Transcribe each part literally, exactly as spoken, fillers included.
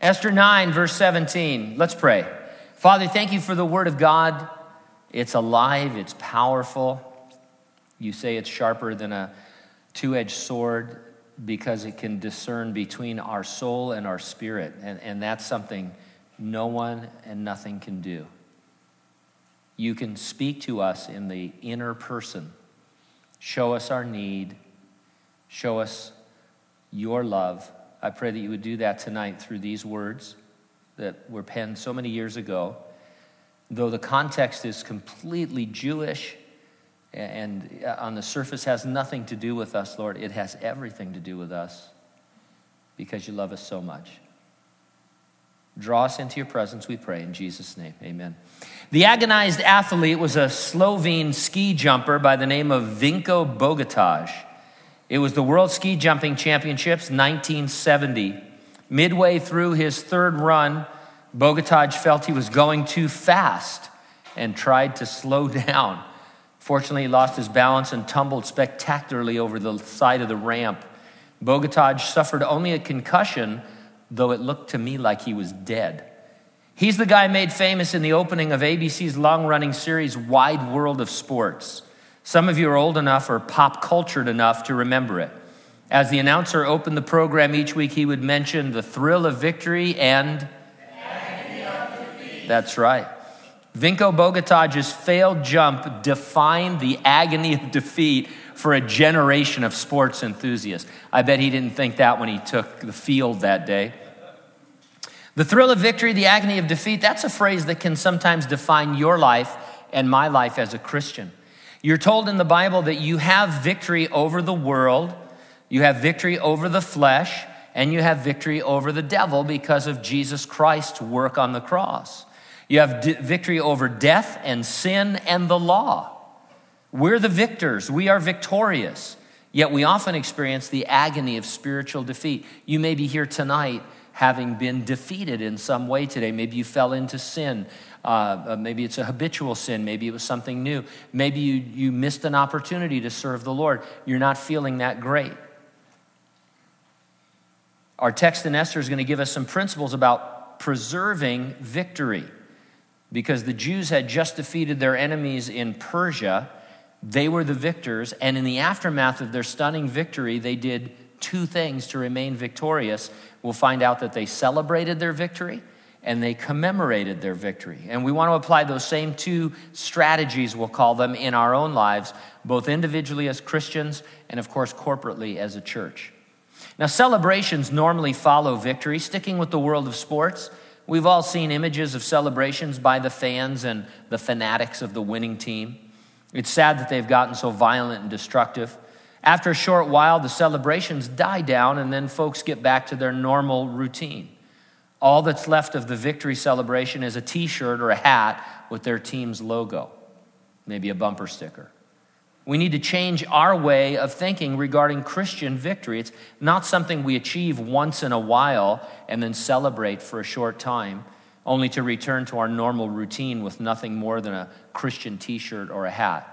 Esther nine, verse seventeen. Let's pray. Father, thank you for the word of God. It's alive, it's powerful. You say it's sharper than a two-edged sword because it can discern between our soul and our spirit. And, and that's something no one and nothing can do. You can speak to us in the inner person. Show us our need. Show us your love. I pray that you would do that tonight through these words that were penned so many years ago. Though the context is completely Jewish and on the surface has nothing to do with us, Lord, it has everything to do with us because you love us so much. Draw us into your presence, we pray, in Jesus' name, amen. The agonized athlete was a Slovene ski jumper by the name of Vinko Bogataj. It was the World Ski Jumping Championships, nineteen seventy. Midway through his third run, Bogataj felt he was going too fast and tried to slow down. Fortunately, he lost his balance and tumbled spectacularly over the side of the ramp. Bogataj suffered only a concussion, though it looked to me like he was dead. He's the guy made famous in the opening of A B C's long-running series, Wide World of Sports. Some of you are old enough or pop-cultured enough to remember it. As the announcer opened the program each week, he would mention the thrill of victory and... That's right. Vinko Bogataj's failed jump defined the agony of defeat for a generation of sports enthusiasts. I bet he didn't think that when he took the field that day. The thrill of victory, the agony of defeat, that's a phrase that can sometimes define your life and my life as a Christian. You're told in the Bible that you have victory over the world, you have victory over the flesh, and you have victory over the devil because of Jesus Christ's work on the cross. You have victory over death and sin and the law. We're the victors. We are victorious. Yet we often experience the agony of spiritual defeat. You may be here tonight having been defeated in some way today. Maybe you fell into sin. Uh, maybe it's a habitual sin. Maybe it was something new. Maybe you, you missed an opportunity to serve the Lord. You're not feeling that great. Our text in Esther is going to give us some principles about preserving victory. Because the Jews had just defeated their enemies in Persia, they were the victors, and in the aftermath of their stunning victory, they did two things to remain victorious. We'll find out that they celebrated their victory and they commemorated their victory. And we want to apply those same two strategies, we'll call them, in our own lives, both individually as Christians and, of course, corporately as a church. Now, celebrations normally follow victory. Sticking with the world of sports, we've all seen images of celebrations by the fans and the fanatics of the winning team. It's sad that they've gotten so violent and destructive. After a short while, the celebrations die down and then folks get back to their normal routine. All that's left of the victory celebration is a t-shirt or a hat with their team's logo, maybe a bumper sticker. We need to change our way of thinking regarding Christian victory. It's not something we achieve once in a while and then celebrate for a short time, only to return to our normal routine with nothing more than a Christian t-shirt or a hat.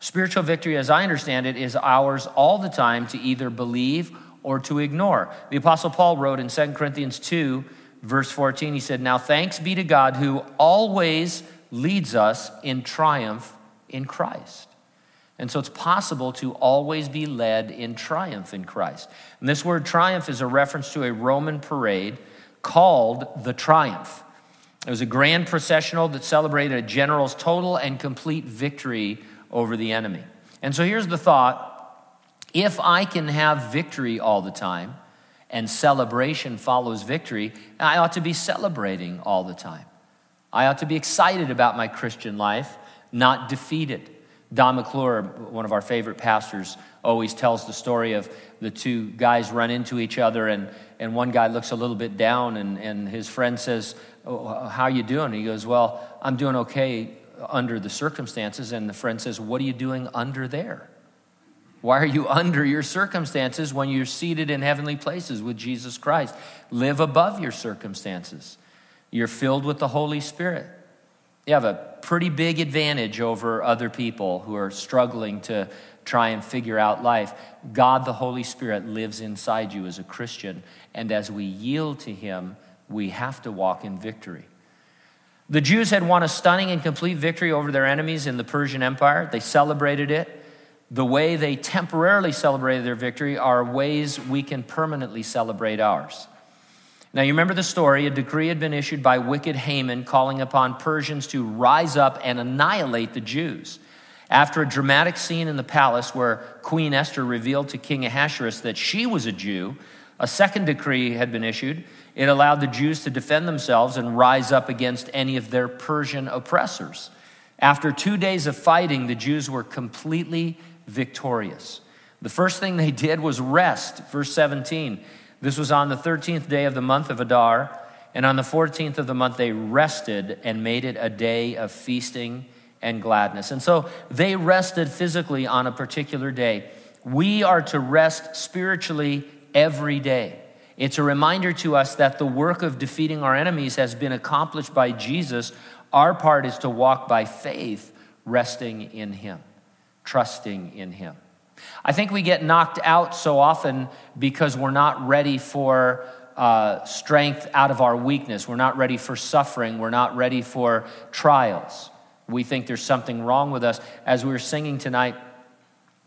Spiritual victory, as I understand it, is ours all the time to either believe or to ignore. The Apostle Paul wrote in Second Corinthians two, verse fourteen, he said, "Now thanks be to God who always leads us in triumph in Christ." And so it's possible to always be led in triumph in Christ. And this word triumph is a reference to a Roman parade called the Triumph. It was a grand processional that celebrated a general's total and complete victory over the enemy. And so here's the thought. If I can have victory all the time and celebration follows victory, I ought to be celebrating all the time. I ought to be excited about my Christian life, not defeated. Don McClure, one of our favorite pastors, always tells the story of the two guys run into each other, and, and one guy looks a little bit down, and, and his friend says, "Oh, how you doing?" He goes, "Well, I'm doing okay under the circumstances." And the friend says, "What are you doing under there? Why are you under your circumstances when you're seated in heavenly places with Jesus Christ? Live above your circumstances. You're filled with the Holy Spirit." You have a pretty big advantage over other people who are struggling to try and figure out life. God, the Holy Spirit, lives inside you as a Christian, and as we yield to him, We have to walk in victory. The Jews had won a stunning and complete victory over their enemies in the Persian Empire. They celebrated it. The way they temporarily celebrated their victory are ways we can permanently celebrate ours. Now, you remember the story. A decree had been issued by wicked Haman calling upon Persians to rise up and annihilate the Jews. After a dramatic scene in the palace where Queen Esther revealed to King Ahasuerus that she was a Jew, a second decree had been issued. It allowed the Jews to defend themselves and rise up against any of their Persian oppressors. After two days of fighting, the Jews were completely victorious. The first thing they did was rest. Verse seventeen, this was on the thirteenth day of the month of Adar, and on the fourteenth of the month they rested and made it a day of feasting and gladness. And so they rested physically on a particular day. We are to rest spiritually every day. It's a reminder to us that the work of defeating our enemies has been accomplished by Jesus. Our part is to walk by faith, resting in him, trusting in him. I think we get knocked out so often because we're not ready for uh, strength out of our weakness. We're not ready for suffering. We're not ready for trials. We think there's something wrong with us. As we were singing tonight,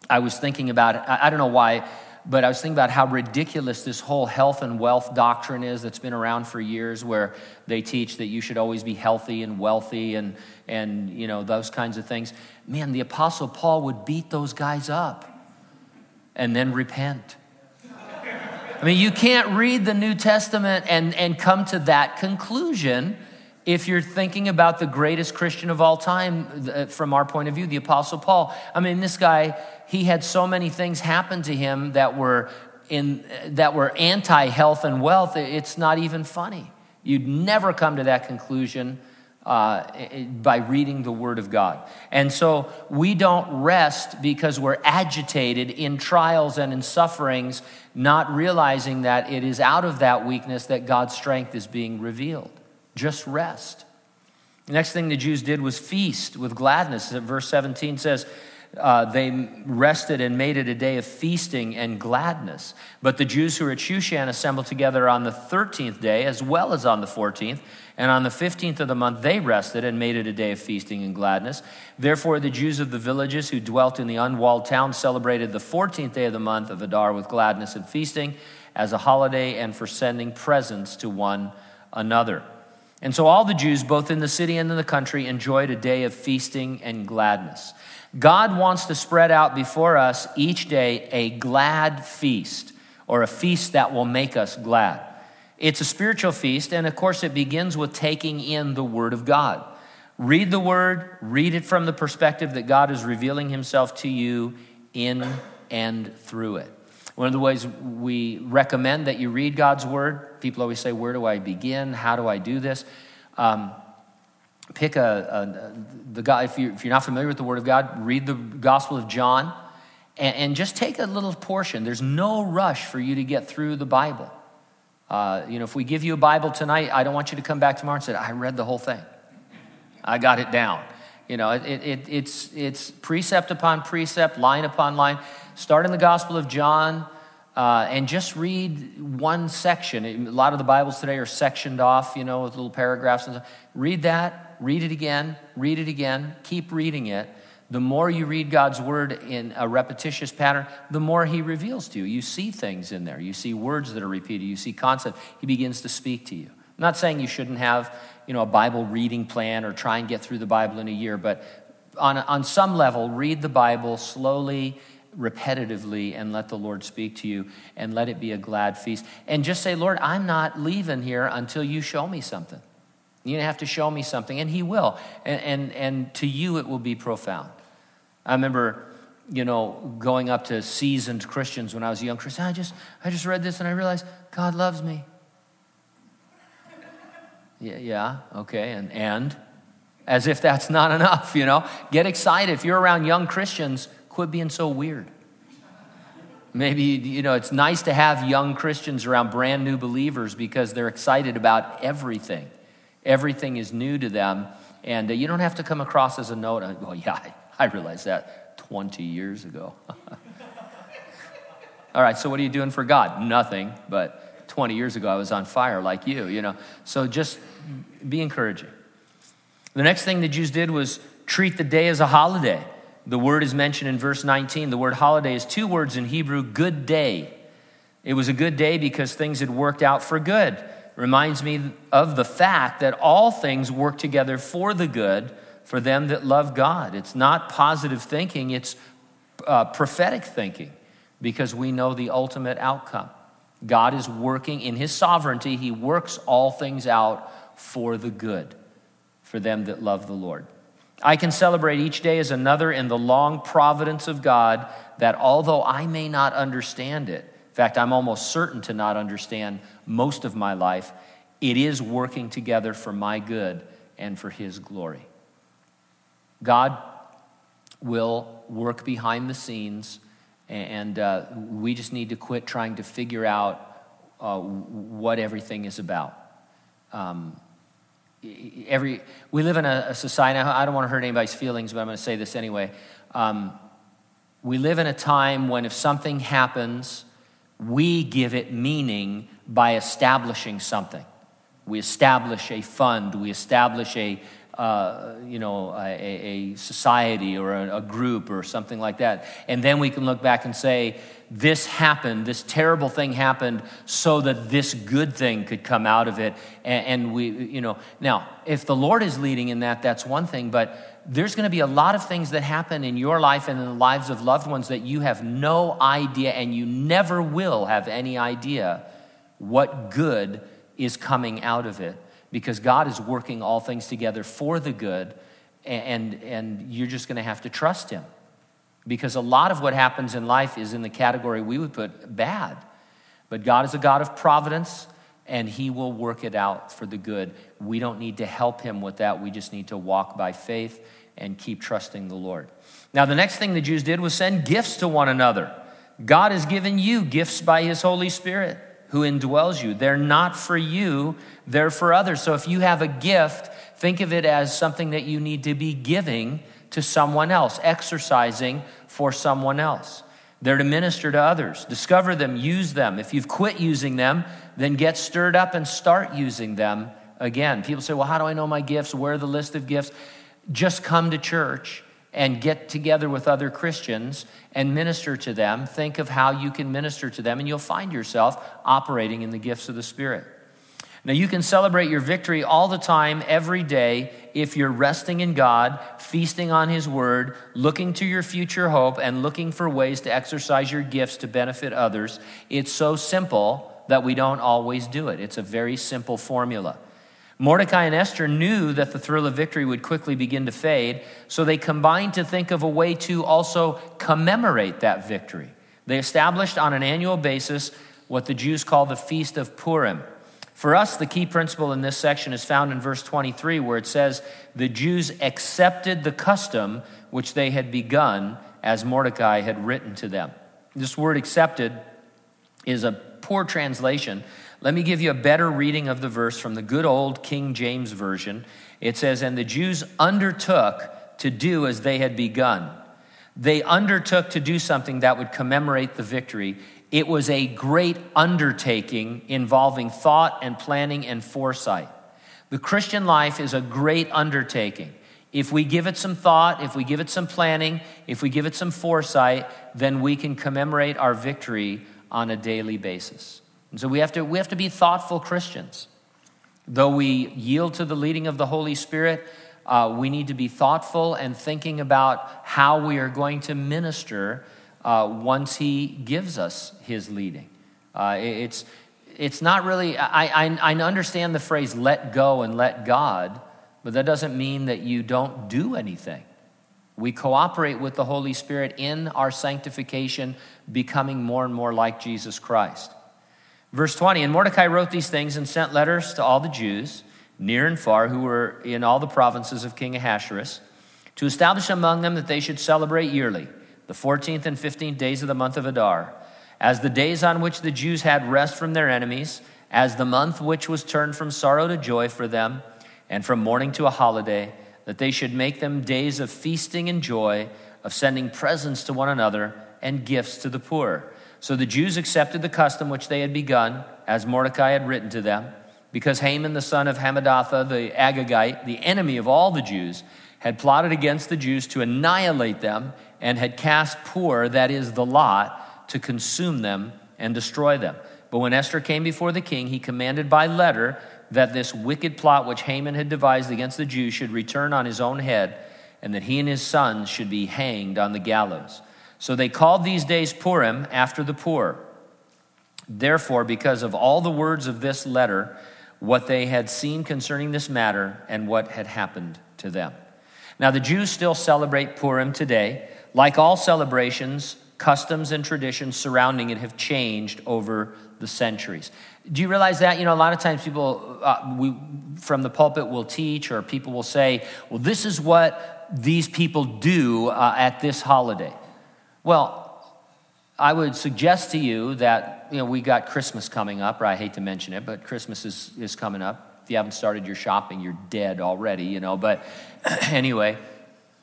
I was thinking about it. I, I don't know why, but I was thinking about how ridiculous this whole health and wealth doctrine is that's been around for years, where they teach that you should always be healthy and wealthy and, and you know, those kinds of things. Man, the Apostle Paul would beat those guys up and then repent. I mean, you can't read the New Testament and, and come to that conclusion if you're thinking about the greatest Christian of all time, from our point of view, the Apostle Paul. I mean, this guy, he had so many things happen to him that were in that were anti-health and wealth. It's not even funny. You'd never come to that conclusion uh, by reading the Word of God. And so we don't rest because we're agitated in trials and in sufferings, not realizing that it is out of that weakness that God's strength is being revealed. Just rest. The next thing the Jews did was feast with gladness. Verse seventeen says, uh, they rested and made it a day of feasting and gladness. But the Jews who were at Shushan assembled together on the thirteenth day as well as on the fourteenth. And on the fifteenth of the month they rested and made it a day of feasting and gladness. Therefore the Jews of the villages who dwelt in the unwalled town celebrated the fourteenth day of the month of Adar with gladness and feasting as a holiday and for sending presents to one another. And so all the Jews, both in the city and in the country, enjoyed a day of feasting and gladness. God wants to spread out before us each day a glad feast, or a feast that will make us glad. It's a spiritual feast, and of course it begins with taking in the Word of God. Read the Word, read it from the perspective that God is revealing himself to you in and through it. One of the ways we recommend that you read God's Word, people always say, where do I begin? How do I do this? Um, pick a, a the God, if, you, if you're not familiar with the Word of God, read the Gospel of John and, and just take a little portion. There's no rush for you to get through the Bible. Uh, you know, if we give you a Bible tonight, I don't want you to come back tomorrow and say, I read the whole thing. I got it down. You know, it, it, it's, it's precept upon precept, line upon line. Start in the Gospel of John uh, and just read one section. A lot of the Bibles today are sectioned off, you know, with little paragraphs and stuff. Read that, read it again, read it again, keep reading it. The more you read God's Word in a repetitious pattern, the more he reveals to you. You see things in there. You see words that are repeated. You see concepts. He begins to speak to you. I'm not saying you shouldn't have, you know, a Bible reading plan or try and get through the Bible in a year, but on, on some level, read the Bible slowly, repetitively, and let the Lord speak to you, and let it be a glad feast. And just say, Lord, I'm not leaving here until you show me something. You have to show me something, and he will. And and, and to you, it will be profound. I remember, you know, going up to seasoned Christians when I was a young Christian. I just, I just read this, and I realized God loves me. yeah, yeah, okay, and and? As if that's not enough, you know? Get excited. If you're around young Christians, quit being so weird. Maybe, you know, it's nice to have young Christians around brand new believers because they're excited about everything. Everything is new to them. And you don't have to come across as a note, oh yeah, I, I realized that twenty years ago. All right, so what are you doing for God? Nothing, but twenty years ago, I was on fire like you, you know. So just be encouraging. The next thing the Jews did was treat the day as a holiday. The word is mentioned in verse nineteen. The word holiday is two words in Hebrew, good day. It was a good day because things had worked out for good. Reminds me of the fact that all things work together for the good for them that love God. It's not positive thinking, it's uh, prophetic thinking, because we know the ultimate outcome. God is working in his sovereignty. He works all things out for the good for them that love the Lord. I can celebrate each day as another in the long providence of God, that although I may not understand it, in fact, I'm almost certain to not understand most of my life, it is working together for my good and for his glory. God will work behind the scenes, and uh, we just need to quit trying to figure out uh, what everything is about. Um, Every we live in a society, I don't want to hurt anybody's feelings, but I'm going to say this anyway. Um, we live in a time when if something happens, we give it meaning by establishing something. We establish a fund, we establish a uh, you know a, a society or a, a group or something like that, and then we can look back and say, this happened, this terrible thing happened so that this good thing could come out of it. And, and we, you know, now, if the Lord is leading in that, that's one thing, but there's going to be a lot of things that happen in your life and in the lives of loved ones that you have no idea, and you never will have any idea what good is coming out of it, because God is working all things together for the good, and, and you're just going to have to trust him. Because a lot of what happens in life is in the category we would put bad. But God is a God of providence, and he will work it out for the good. We don't need to help him with that. We just need to walk by faith and keep trusting the Lord. Now, the next thing the Jews did was send gifts to one another. God has given you gifts by his Holy Spirit who indwells you. They're not for you, they're for others. So if you have a gift, think of it as something that you need to be giving to someone else, exercising for someone else. They're to minister to others. Discover them, use them. If you've quit using them, then get stirred up and start using them again. People say, well, how do I know my gifts? Where are the list of gifts? Just come to church and get together with other Christians and minister to them. Think of how you can minister to them, and you'll find yourself operating in the gifts of the Spirit. Now, you can celebrate your victory all the time, every day, if you're resting in God, feasting on his word, looking to your future hope, and looking for ways to exercise your gifts to benefit others. It's so simple that we don't always do it. It's a very simple formula. Mordecai and Esther knew that the thrill of victory would quickly begin to fade, so they combined to think of a way to also commemorate that victory. They established on an annual basis what the Jews call the Feast of Purim. For us, the key principle in this section is found in verse twenty-three, where it says, the Jews accepted the custom which they had begun as Mordecai had written to them. This word accepted is a poor translation. Let me give you a better reading of the verse from the good old King James Version. It says, and the Jews undertook to do as they had begun. They undertook to do something that would commemorate the victory. It was a great undertaking involving thought and planning and foresight. The Christian life is a great undertaking. If we give it some thought, if we give it some planning, if we give it some foresight, then we can commemorate our victory on a daily basis. And so we have to we have to be thoughtful Christians. Though we yield to the leading of the Holy Spirit, uh, we need to be thoughtful and thinking about how we are going to minister Uh, once he gives us his leading. Uh, it's it's not really, I, I, I understand the phrase let go and let God, but that doesn't mean that you don't do anything. We cooperate with the Holy Spirit in our sanctification, becoming more and more like Jesus Christ. Verse twenty, and Mordecai wrote these things and sent letters to all the Jews, near and far, who were in all the provinces of King Ahasuerus, to establish among them that they should celebrate yearly the fourteenth and fifteenth days of the month of Adar, as the days on which the Jews had rest from their enemies, as the month which was turned from sorrow to joy for them, and from mourning to a holiday, that they should make them days of feasting and joy, of sending presents to one another and gifts to the poor, So the Jews accepted the custom which they had begun, as Mordecai had written to them, because Haman, the son of Hammedatha, the Agagite, the enemy of all the Jews, had plotted against the Jews to annihilate them and had cast Pur, that is, the lot, to consume them and destroy them. But when Esther came before the king, he commanded by letter that this wicked plot which Haman had devised against the Jews should return on his own head, and that he and his sons should be hanged on the gallows. So they called these days Purim, after the Pur. Therefore, because of all the words of this letter, what they had seen concerning this matter, and what had happened to them. Now the Jews still celebrate Purim today. Like all celebrations, customs and traditions surrounding it have changed over the centuries. Do you realize that? You know, a lot of times people uh, we, from the pulpit will teach, or people will say, well, this is what these people do uh, at this holiday. Well, I would suggest to you that, you know, we got Christmas coming up, or I hate to mention it, but Christmas is, is coming up. If you haven't started your shopping, you're dead already, you know, but anyway,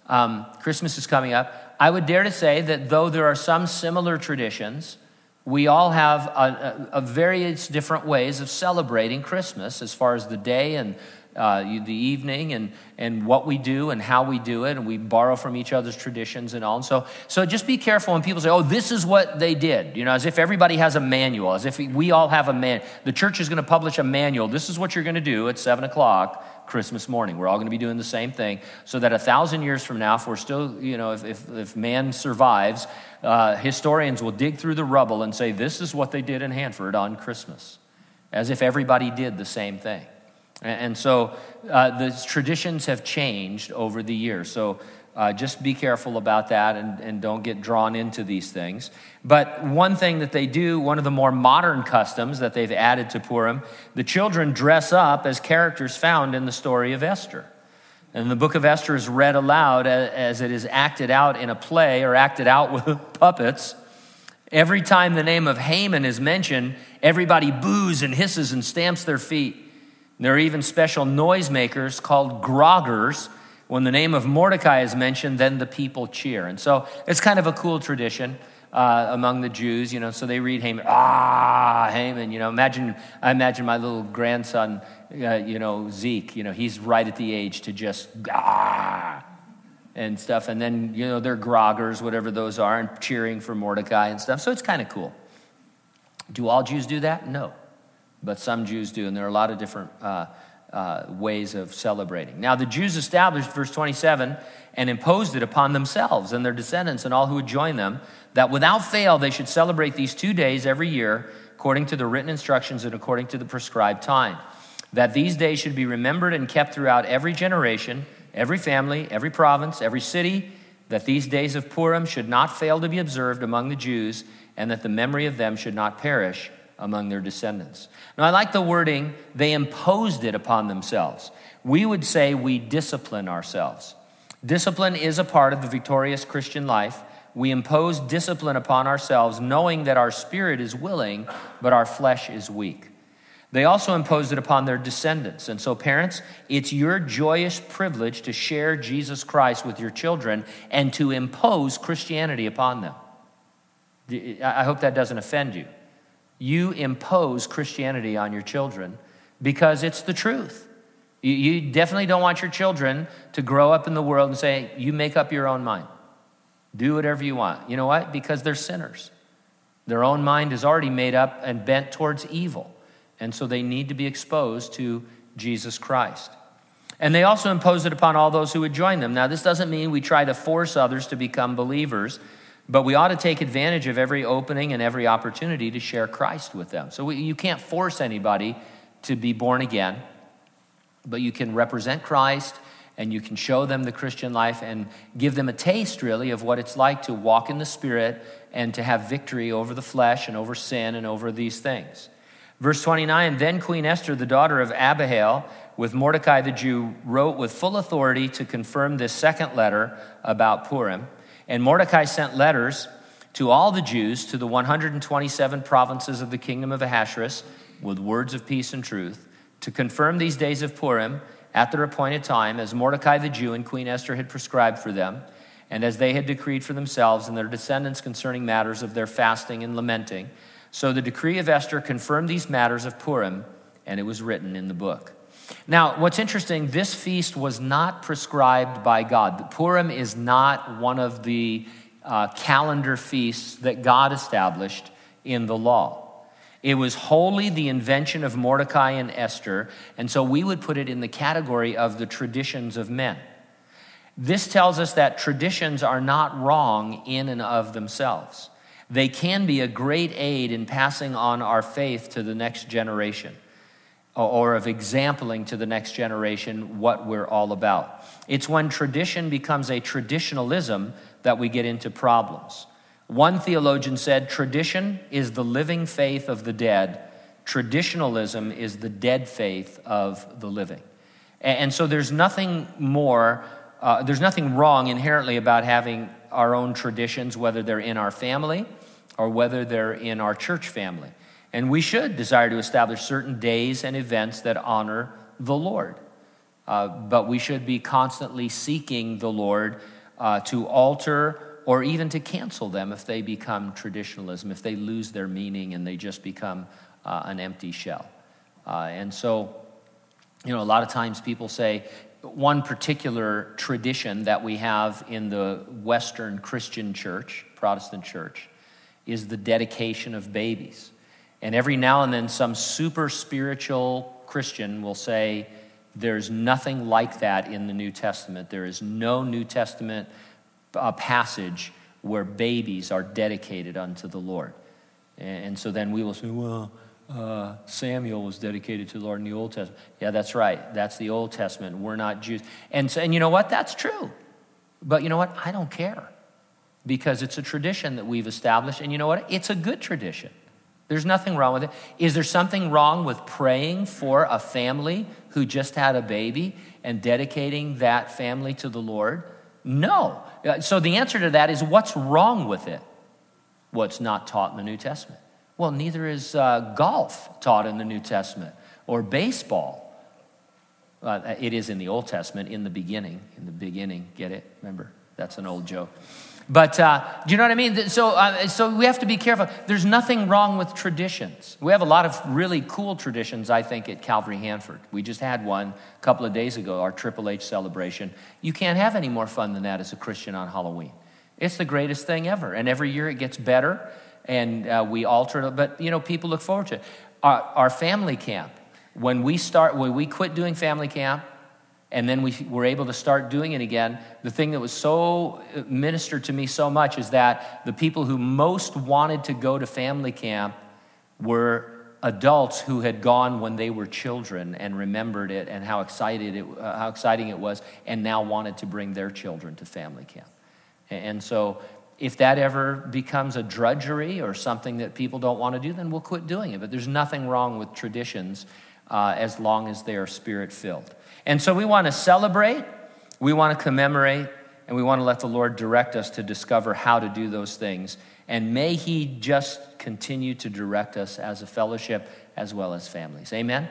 um, Christmas is coming up. I would dare to say that though there are some similar traditions, we all have a, a, a various different ways of celebrating Christmas as far as the day and uh, the evening and, and what we do and how we do it, and we borrow from each other's traditions and all. And so, so just be careful when people say, oh, this is what they did, you know, as if everybody has a manual, as if we all have a man. The church is going to publish a manual. This is what you're going to do at seven o'clock. Christmas morning. We're all going to be doing the same thing, so that a thousand years from now, if we're still, you know, if if, if man survives, uh, historians will dig through the rubble and say, this is what they did in Hanford on Christmas, as if everybody did the same thing. And, and so uh, the traditions have changed over the years. So uh, just be careful about that and, and don't get drawn into these things. But one thing that they do, one of the more modern customs that they've added to Purim, the children dress up as characters found in the story of Esther. And the book of Esther is read aloud as it is acted out in a play or acted out with puppets. Every time the name of Haman is mentioned, everybody boos and hisses and stamps their feet. And there are even special noisemakers called groggers. When the name of Mordecai is mentioned, then the people cheer. And so it's kind of a cool tradition uh, among the Jews, you know, so they read Haman, ah, Haman, you know, imagine, I imagine my little grandson, uh, you know, Zeke, you know, he's right at the age to just, ah, and stuff. And then, you know, they're groggers, whatever those are, and cheering for Mordecai and stuff. So it's kind of cool. Do all Jews do that? No, but some Jews do. And there are a lot of different uh Uh, ways of celebrating. Now the Jews established, verse twenty-seven, and imposed it upon themselves and their descendants and all who would join them, that without fail they should celebrate these two days every year according to the written instructions and according to the prescribed time, that these days should be remembered and kept throughout every generation, every family, every province, every city, that these days of Purim should not fail to be observed among the Jews, and that the memory of them should not perish among their descendants. Now, I like the wording, they imposed it upon themselves. We would say we discipline ourselves. Discipline is a part of the victorious Christian life. We impose discipline upon ourselves, knowing that our spirit is willing, but our flesh is weak. They also imposed it upon their descendants. And so, parents, it's your joyous privilege to share Jesus Christ with your children and to impose Christianity upon them. I hope that doesn't offend you. You impose Christianity on your children because it's the truth. You, you definitely don't want your children to grow up in the world and say, you make up your own mind. Do whatever you want. You know what? Because they're sinners. Their own mind is already made up and bent towards evil. And so they need to be exposed to Jesus Christ. And they also impose it upon all those who would join them. Now, this doesn't mean we try to force others to become believers, but we ought to take advantage of every opening and every opportunity to share Christ with them. So we, you can't force anybody to be born again, but you can represent Christ and you can show them the Christian life and give them a taste, really, of what it's like to walk in the Spirit and to have victory over the flesh and over sin and over these things. Verse twenty-nine, then Queen Esther, the daughter of Abihail, with Mordecai the Jew, wrote with full authority to confirm this second letter about Purim. And Mordecai sent letters to all the Jews, to the one hundred twenty-seven provinces of the kingdom of Ahasuerus, with words of peace and truth, to confirm these days of Purim at their appointed time, as Mordecai the Jew and Queen Esther had prescribed for them. and as they had decreed for themselves and their descendants concerning matters of their fasting and lamenting. So the decree of Esther confirmed these matters of Purim, and it was written in the book. Now, what's interesting, this feast was not prescribed by God. Purim is not one of the uh, calendar feasts that God established in the law. It was wholly the invention of Mordecai and Esther, and so we would put it in the category of the traditions of men. This tells us that traditions are not wrong in and of themselves. They can be a great aid in passing on our faith to the next generation, or of exempling to the next generation what we're all about. It's when tradition becomes a traditionalism that we get into problems. One theologian said, "Tradition is the living faith of the dead. Traditionalism is the dead faith of the living." And so there's nothing more, uh, there's nothing wrong inherently about having our own traditions, whether they're in our family or whether they're in our church family. And we should desire to establish certain days and events that honor the Lord. Uh, but we should be constantly seeking the Lord uh, to alter or even to cancel them if they become traditionalism, if they lose their meaning and they just become uh, an empty shell. Uh, and so, you know, a lot of times people say one particular tradition that we have in the Western Christian church, Protestant church, is the dedication of babies. And every now and then some super spiritual Christian will say, there's nothing like that in the New Testament. There is no New Testament a passage where babies are dedicated unto the Lord. And so then we will say, well, uh, Samuel was dedicated to the Lord in the Old Testament. Yeah, that's right. That's the Old Testament. We're not Jews. And, so, and you know what? That's true. But you know what? I don't care because it's a tradition that we've established. And you know what? It's a good tradition. There's nothing wrong with it. Is there something wrong with praying for a family who just had a baby and dedicating that family to the Lord? No. So the answer to that is, what's wrong with it? Well, it's not taught in the New Testament. Well, neither is uh, golf taught in the New Testament or baseball. Uh, it is in the Old Testament, in the beginning. In the beginning, get it? Remember, that's an old joke. But uh, do you know what I mean? So, uh, so we have to be careful. There's nothing wrong with traditions. We have a lot of really cool traditions, I think, at Calvary Hanford. We just had one a couple of days ago, our Triple H celebration. You can't have any more fun than that as a Christian on Halloween. It's the greatest thing ever. And every year it gets better, and uh, we alter it. But, you know, people look forward to it. Our, our family camp, when we start, when we quit doing family camp, and then we were able to start doing it again. The thing that was so ministered to me so much is that the people who most wanted to go to family camp were adults who had gone when they were children and remembered it and how excited it, uh, how exciting it was, and now wanted to bring their children to family camp. And so if that ever becomes a drudgery or something that people don't want to do, then we'll quit doing it. But there's nothing wrong with traditions uh, as long as they are Spirit-filled. And so we want to celebrate, we want to commemorate, and we want to let the Lord direct us to discover how to do those things. And may He just continue to direct us as a fellowship as well as families. Amen?